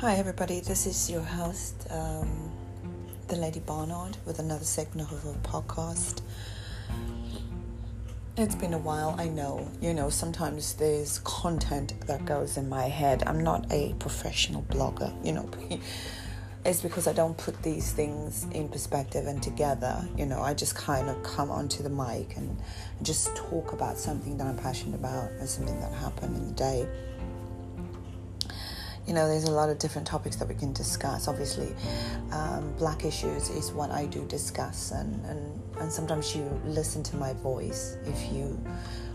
Hi everybody, this is your host, the Lady Barnard, with another segment of our podcast. It's been a while, I know. You know, sometimes there's content that goes in my head. I'm not a professional blogger, you know. It's because I don't put these things in perspective and together. You know, I just kind of come onto the mic and just talk about something that I'm passionate about or something that happened in the day. You know, there's a lot of different topics that we can discuss. Obviously, black issues is what I do discuss. And sometimes you listen to my voice if you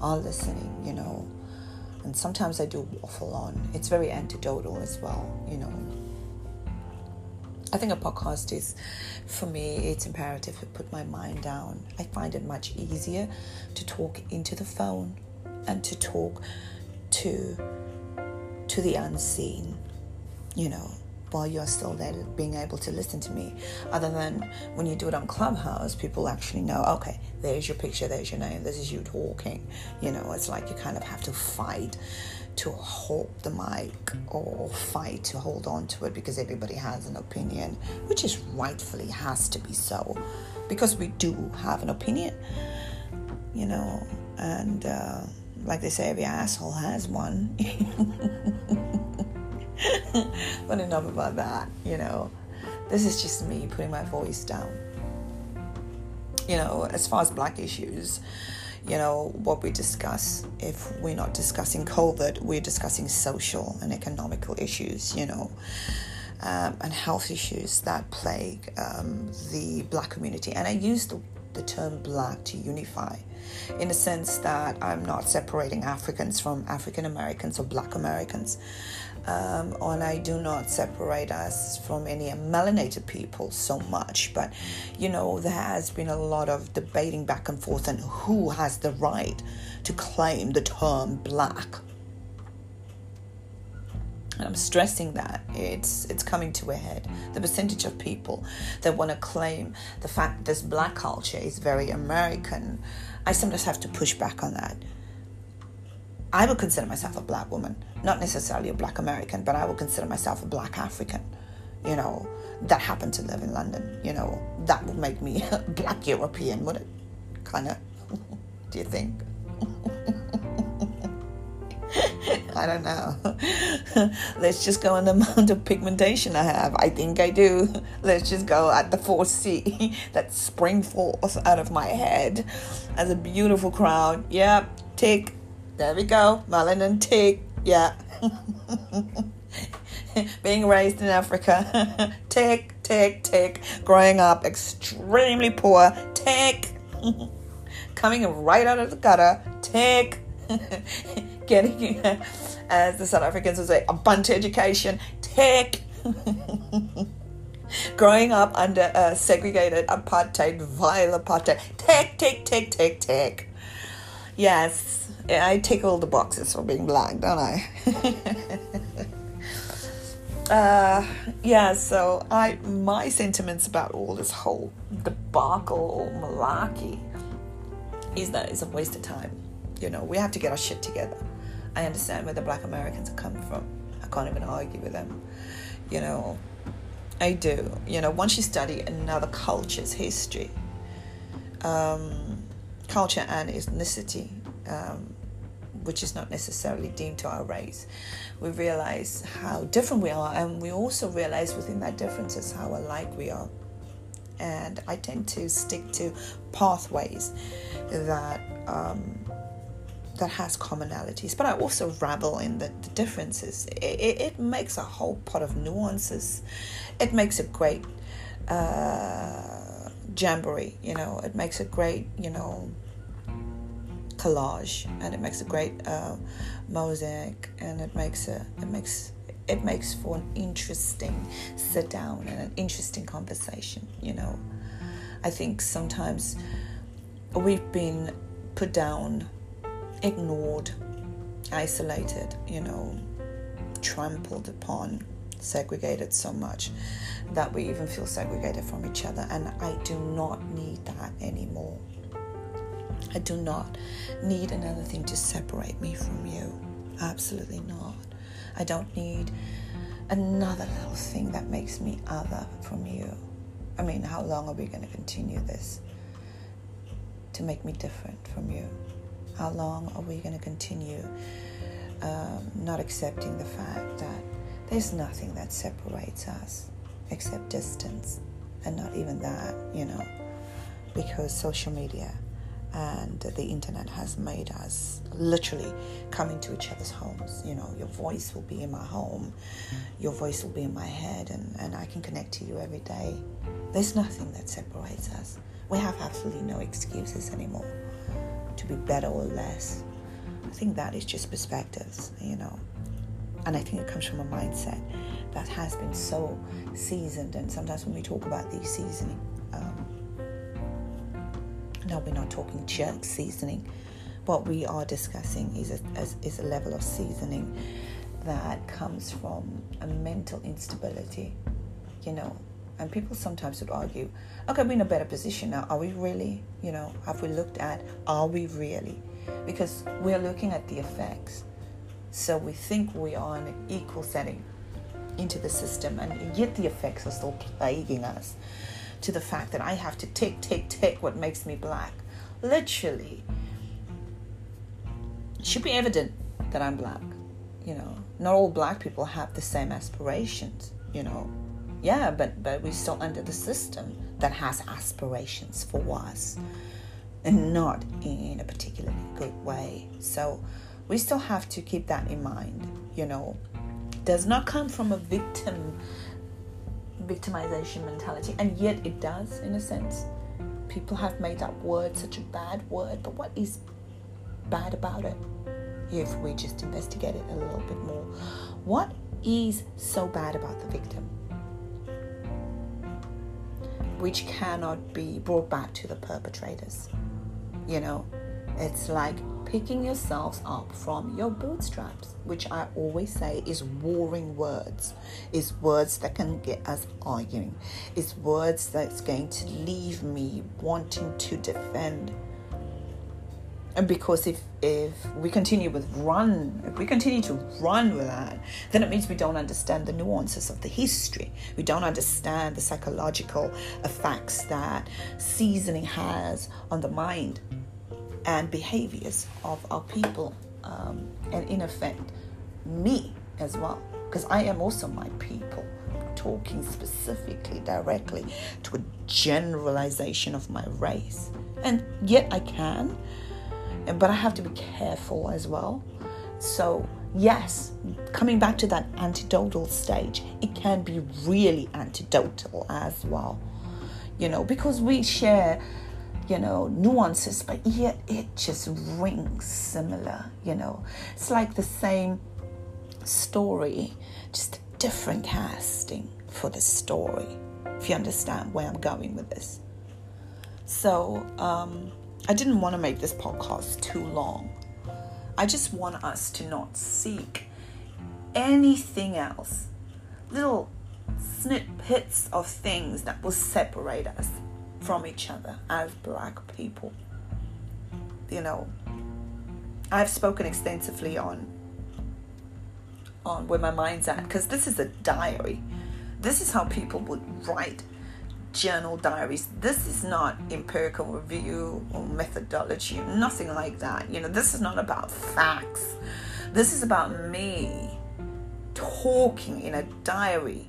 are listening, you know. And sometimes I do waffle on. It's very anecdotal as well, you know. I think a podcast is, for me, it's imperative to put my mind down. I find it much easier to talk into the phone and to talk to the unseen, you know, while you're still there being able to listen to me, other than when you do it on Clubhouse, people actually know, okay, there's your picture, there's your name, this is you talking, you know. It's like you kind of have to fight to hold the mic or fight to hold on to it, because everybody has an opinion, which is rightfully has to be so, because we do have an opinion, you know. And like they say, every asshole has one. But enough about that, you know. This is just me putting my voice down. You know, as far as black issues, you know, what we discuss, if we're not discussing COVID, we're discussing social and economical issues, you know, and health issues that plague the black community. And I use the term black to unify, in the sense that I'm not separating Africans from African Americans or black Americans, and I do not separate us from any melanated people so much. But you know, there has been a lot of debating back and forth on who has the right to claim the term black, and I'm stressing that it's coming to a head. The percentage of people that want to claim the fact this black culture is very American, I sometimes have to push back on that. I would consider myself a black woman, not necessarily a black American, but I would consider myself a black African, you know, that happened to live in London, you know. That would make me a black European, would it? Kind of, do you think? I don't know. Let's just go on the amount of pigmentation I have. I think I do. Let's just go at the 4C that spring falls out of my head as a beautiful crown. Yep, tick. There we go. Melanin tick. Yeah. Being raised in Africa. Tick, tick, tick. Growing up extremely poor. Tick. Coming right out of the gutter. Tick. Getting, as the South Africans would say, a bunch of education, tick. Growing up under segregated apartheid, vile apartheid, tick, tick, tick, tick, tick. Yes, I tick all the boxes for being black, don't I? So my sentiments about all this whole debacle or malarkey is that it's a waste of time. You know, we have to get our shit together. I understand where the black Americans have come from. I can't even argue with them. You know, I do. You know, once you study another culture's history, culture and ethnicity, which is not necessarily deemed to our race, we realize how different we are. And we also realize within that differences how alike we are. And I tend to stick to pathways that has commonalities, but I also revel in the differences. It makes a whole pot of nuances. It makes a great jamboree, you know. It makes a great, you know, collage, and it makes a great mosaic, and it makes for an interesting sit down and an interesting conversation, you know. I think sometimes we've been put down, ignored, isolated, you know, trampled upon, segregated so much that we even feel segregated from each other. And I do not need that anymore. I do not need another thing to separate me from you. Absolutely not. I don't need another little thing that makes me other from you. I mean, how long are we going to continue this to make me different from you? How long are we going to continue not accepting the fact that there's nothing that separates us except distance, and not even that, you know, because social media and the internet has made us literally come into each other's homes. You know, your voice will be in my home, your voice will be in my head, and I can connect to you every day. There's nothing that separates us. We have absolutely no excuses anymore to be better or less. I think that is just perspectives, you know, and I think it comes from a mindset that has been so seasoned. And sometimes when we talk about the seasoning, no, we're not talking jerk seasoning. What we are discussing is a level of seasoning that comes from a mental instability, you know. And people sometimes would argue, okay, we're in a better position now. Are we really? You know, have we looked at, are we really? Because we're looking at the effects. So we think we are in an equal setting into the system, and yet the effects are still plaguing us. To the fact that I have to tick what makes me black. Literally, it should be evident that I'm black. You know, not all black people have the same aspirations, you know. Yeah, but we're still under the system that has aspirations for us, and not in a particularly good way. So we still have to keep that in mind, you know. Does not come from a victimization mentality, and yet it does, in a sense. People have made that word such a bad word, but what is bad about it? If we just investigate it a little bit more, what is so bad about the victim, which cannot be brought back to the perpetrators? You know, it's like picking yourselves up from your bootstraps, which I always say is warring words, is words that can get us arguing, is words that's going to leave me wanting to defend. And because if we continue to run with that, then it means we don't understand the nuances of the history. We don't understand the psychological effects that seasoning has on the mind and behaviors of our people, and in effect me as well, because I am also my people, talking specifically directly to a generalization of my race. And yet I can, but I have to be careful as well. So yes, coming back to that antidotal stage, it can be really antidotal as well, you know, because we share, you know, nuances, but yet it just rings similar, you know. It's like the same story, just a different casting for the story, if you understand where I'm going with this. So I didn't want to make this podcast too long. I just want us to not seek anything else, little snippets of things that will separate us from each other as black people. You know, I've spoken extensively on where my mind's at, because this is a diary. This is how people would write journal diaries. This is not empirical review or methodology, nothing like that. You know, this is not about facts. This is about me talking in a diary,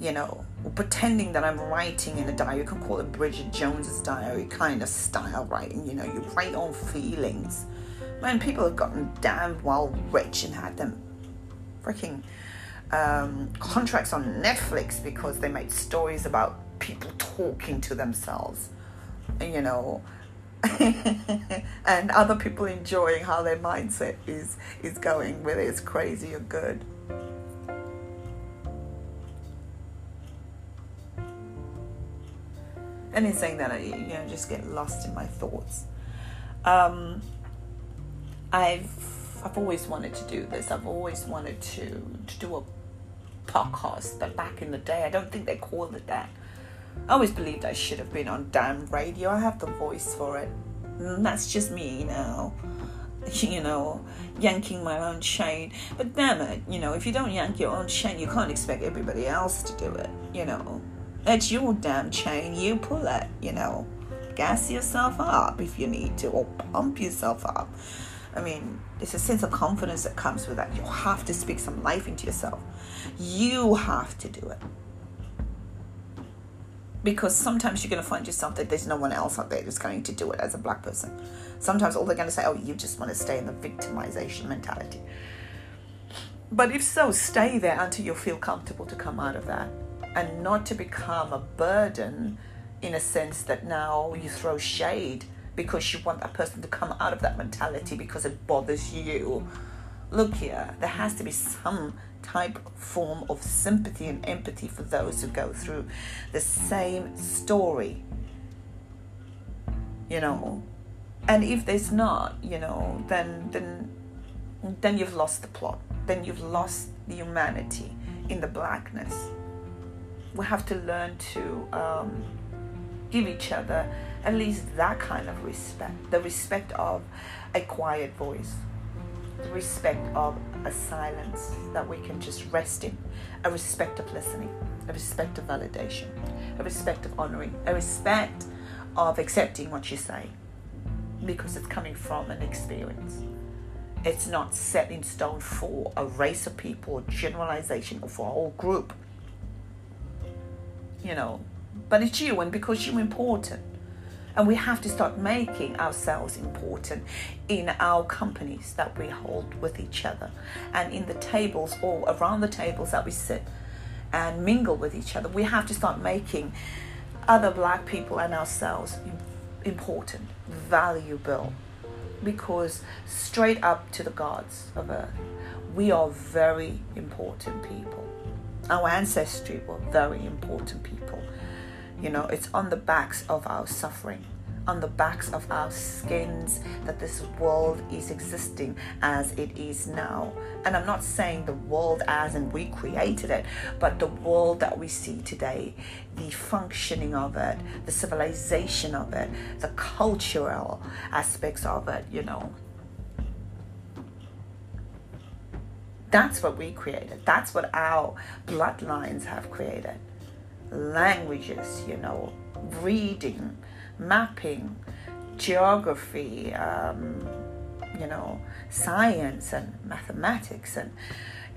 you know, or pretending that I'm writing in a diary. You can call it Bridget Jones's diary kind of style writing. You know, you write on feelings. Man, people have gotten damn well rich and had them freaking contracts on Netflix because they made stories about people talking to themselves, you know, and other people enjoying how their mindset is going, whether it's crazy or good. And in saying that, I, you know, just get lost in my thoughts. I've always wanted to do this. I've always wanted to do a podcast, but back in the day, I don't think they called it that. I always believed I should have been on damn radio. I have the voice for it. And that's just me, you know. you know, yanking my own chain. But damn it, you know, if you don't yank your own chain, you can't expect everybody else to do it, you know. It's your damn chain, you pull it, you know. Gas yourself up if you need to, or pump yourself up. I mean, there's a sense of confidence that comes with that. You have to speak some life into yourself. You have to do it. Because sometimes you're going to find yourself that there's no one else out there that's going to do it as a black person. Sometimes all they're going to say, oh, you just want to stay in the victimization mentality. But if so, stay there until you feel comfortable to come out of that. And not to become a burden in a sense that now you throw shade because you want that person to come out of that mentality because it bothers you. Look here, there has to be some type form of sympathy and empathy for those who go through the same story, you know. And if there's not, you know, then you've lost the plot, then you've lost the humanity in the blackness. We have to learn to give each other at least that kind of respect, the respect of a quiet voice, the respect of a silence that we can just rest in, a respect of listening, a respect of validation, a respect of honoring, a respect of accepting what you say, because it's coming from an experience. It's not set in stone for a race of people, generalization, or for a whole group, you know. But it's you, and because you're important. And we have to start making ourselves important in our companies that we hold with each other, and in the tables or around the tables that we sit and mingle with each other. We have to start making other black people and ourselves important, valuable, because straight up to the gods of earth, we are very important people. Our ancestry were very important people. You know, it's on the backs of our suffering, on the backs of our skins that this world is existing as it is now. And I'm not saying the world as in we created it, but the world that we see today, the functioning of it, the civilization of it, the cultural aspects of it, you know. That's what we created. That's what our bloodlines have created. Languages, you know, reading, mapping, geography, you know, science and mathematics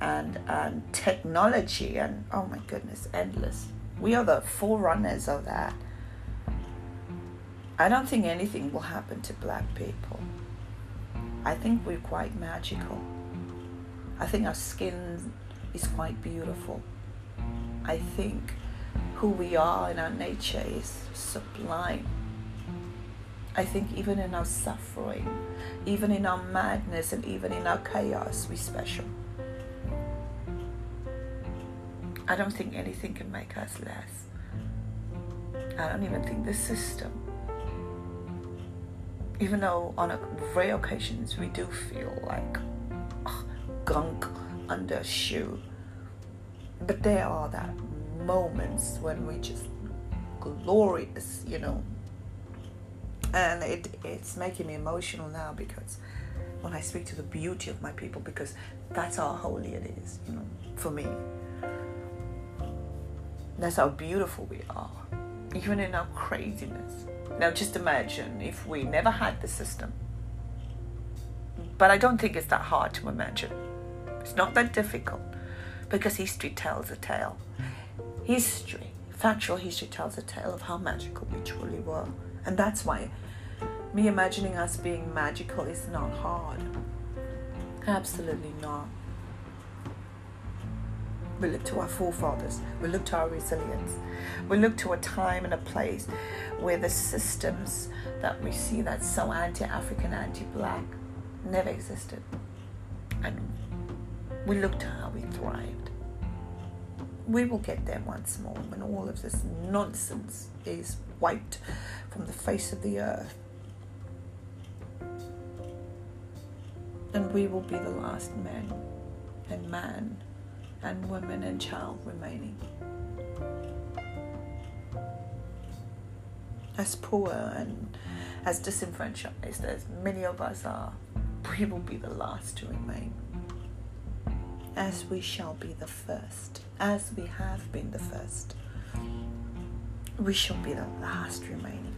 and technology, and oh my goodness, endless. We are the forerunners of that. I don't think anything will happen to black people. I think we're quite magical. I think our skin is quite beautiful. I think who we are and our nature is sublime. I think even in our suffering, even in our madness, and even in our chaos, we're special. I don't think anything can make us less. I don't even think the system, even though on rare occasions we do feel like gunk under a shoe, but there are that moments when we just glorious, you know. And it's making me emotional now, because when I speak to the beauty of my people, because that's how holy it is, you know, for me. That's how beautiful we are, even in our craziness. Now just imagine if we never had the system. But I don't think it's that hard to imagine. It's not that difficult, because history tells a tale. History, factual history, tells a tale of how magical we truly were. And that's why me imagining us being magical is not hard. Absolutely not. We look to our forefathers. We look to our resilience. We look to a time and a place where the systems that we see that's so anti-African, anti-black, never existed. And we look to how we thrived. We will get there once more when all of this nonsense is wiped from the face of the earth. And we will be the last man and woman and child remaining. As poor and as disenfranchised as many of us are, we will be the last to remain, as we shall be the first, as we have been the first. We shall be the last remaining.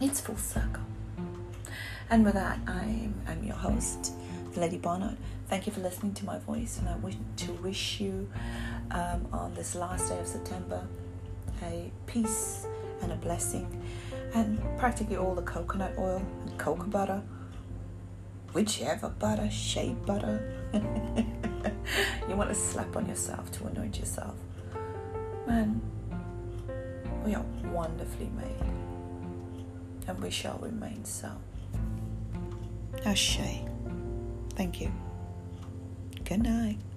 It's full circle. And with that, I am your host, Lady Barnard. Thank you for listening to my voice, and I wish to wish you on this last day of September a peace and a blessing, and practically all the coconut oil and cocoa butter, whichever butter, shea butter you want to slap on yourself to anoint yourself. Man, we are wonderfully made, and we shall remain so. Ashe. Thank you. Good night.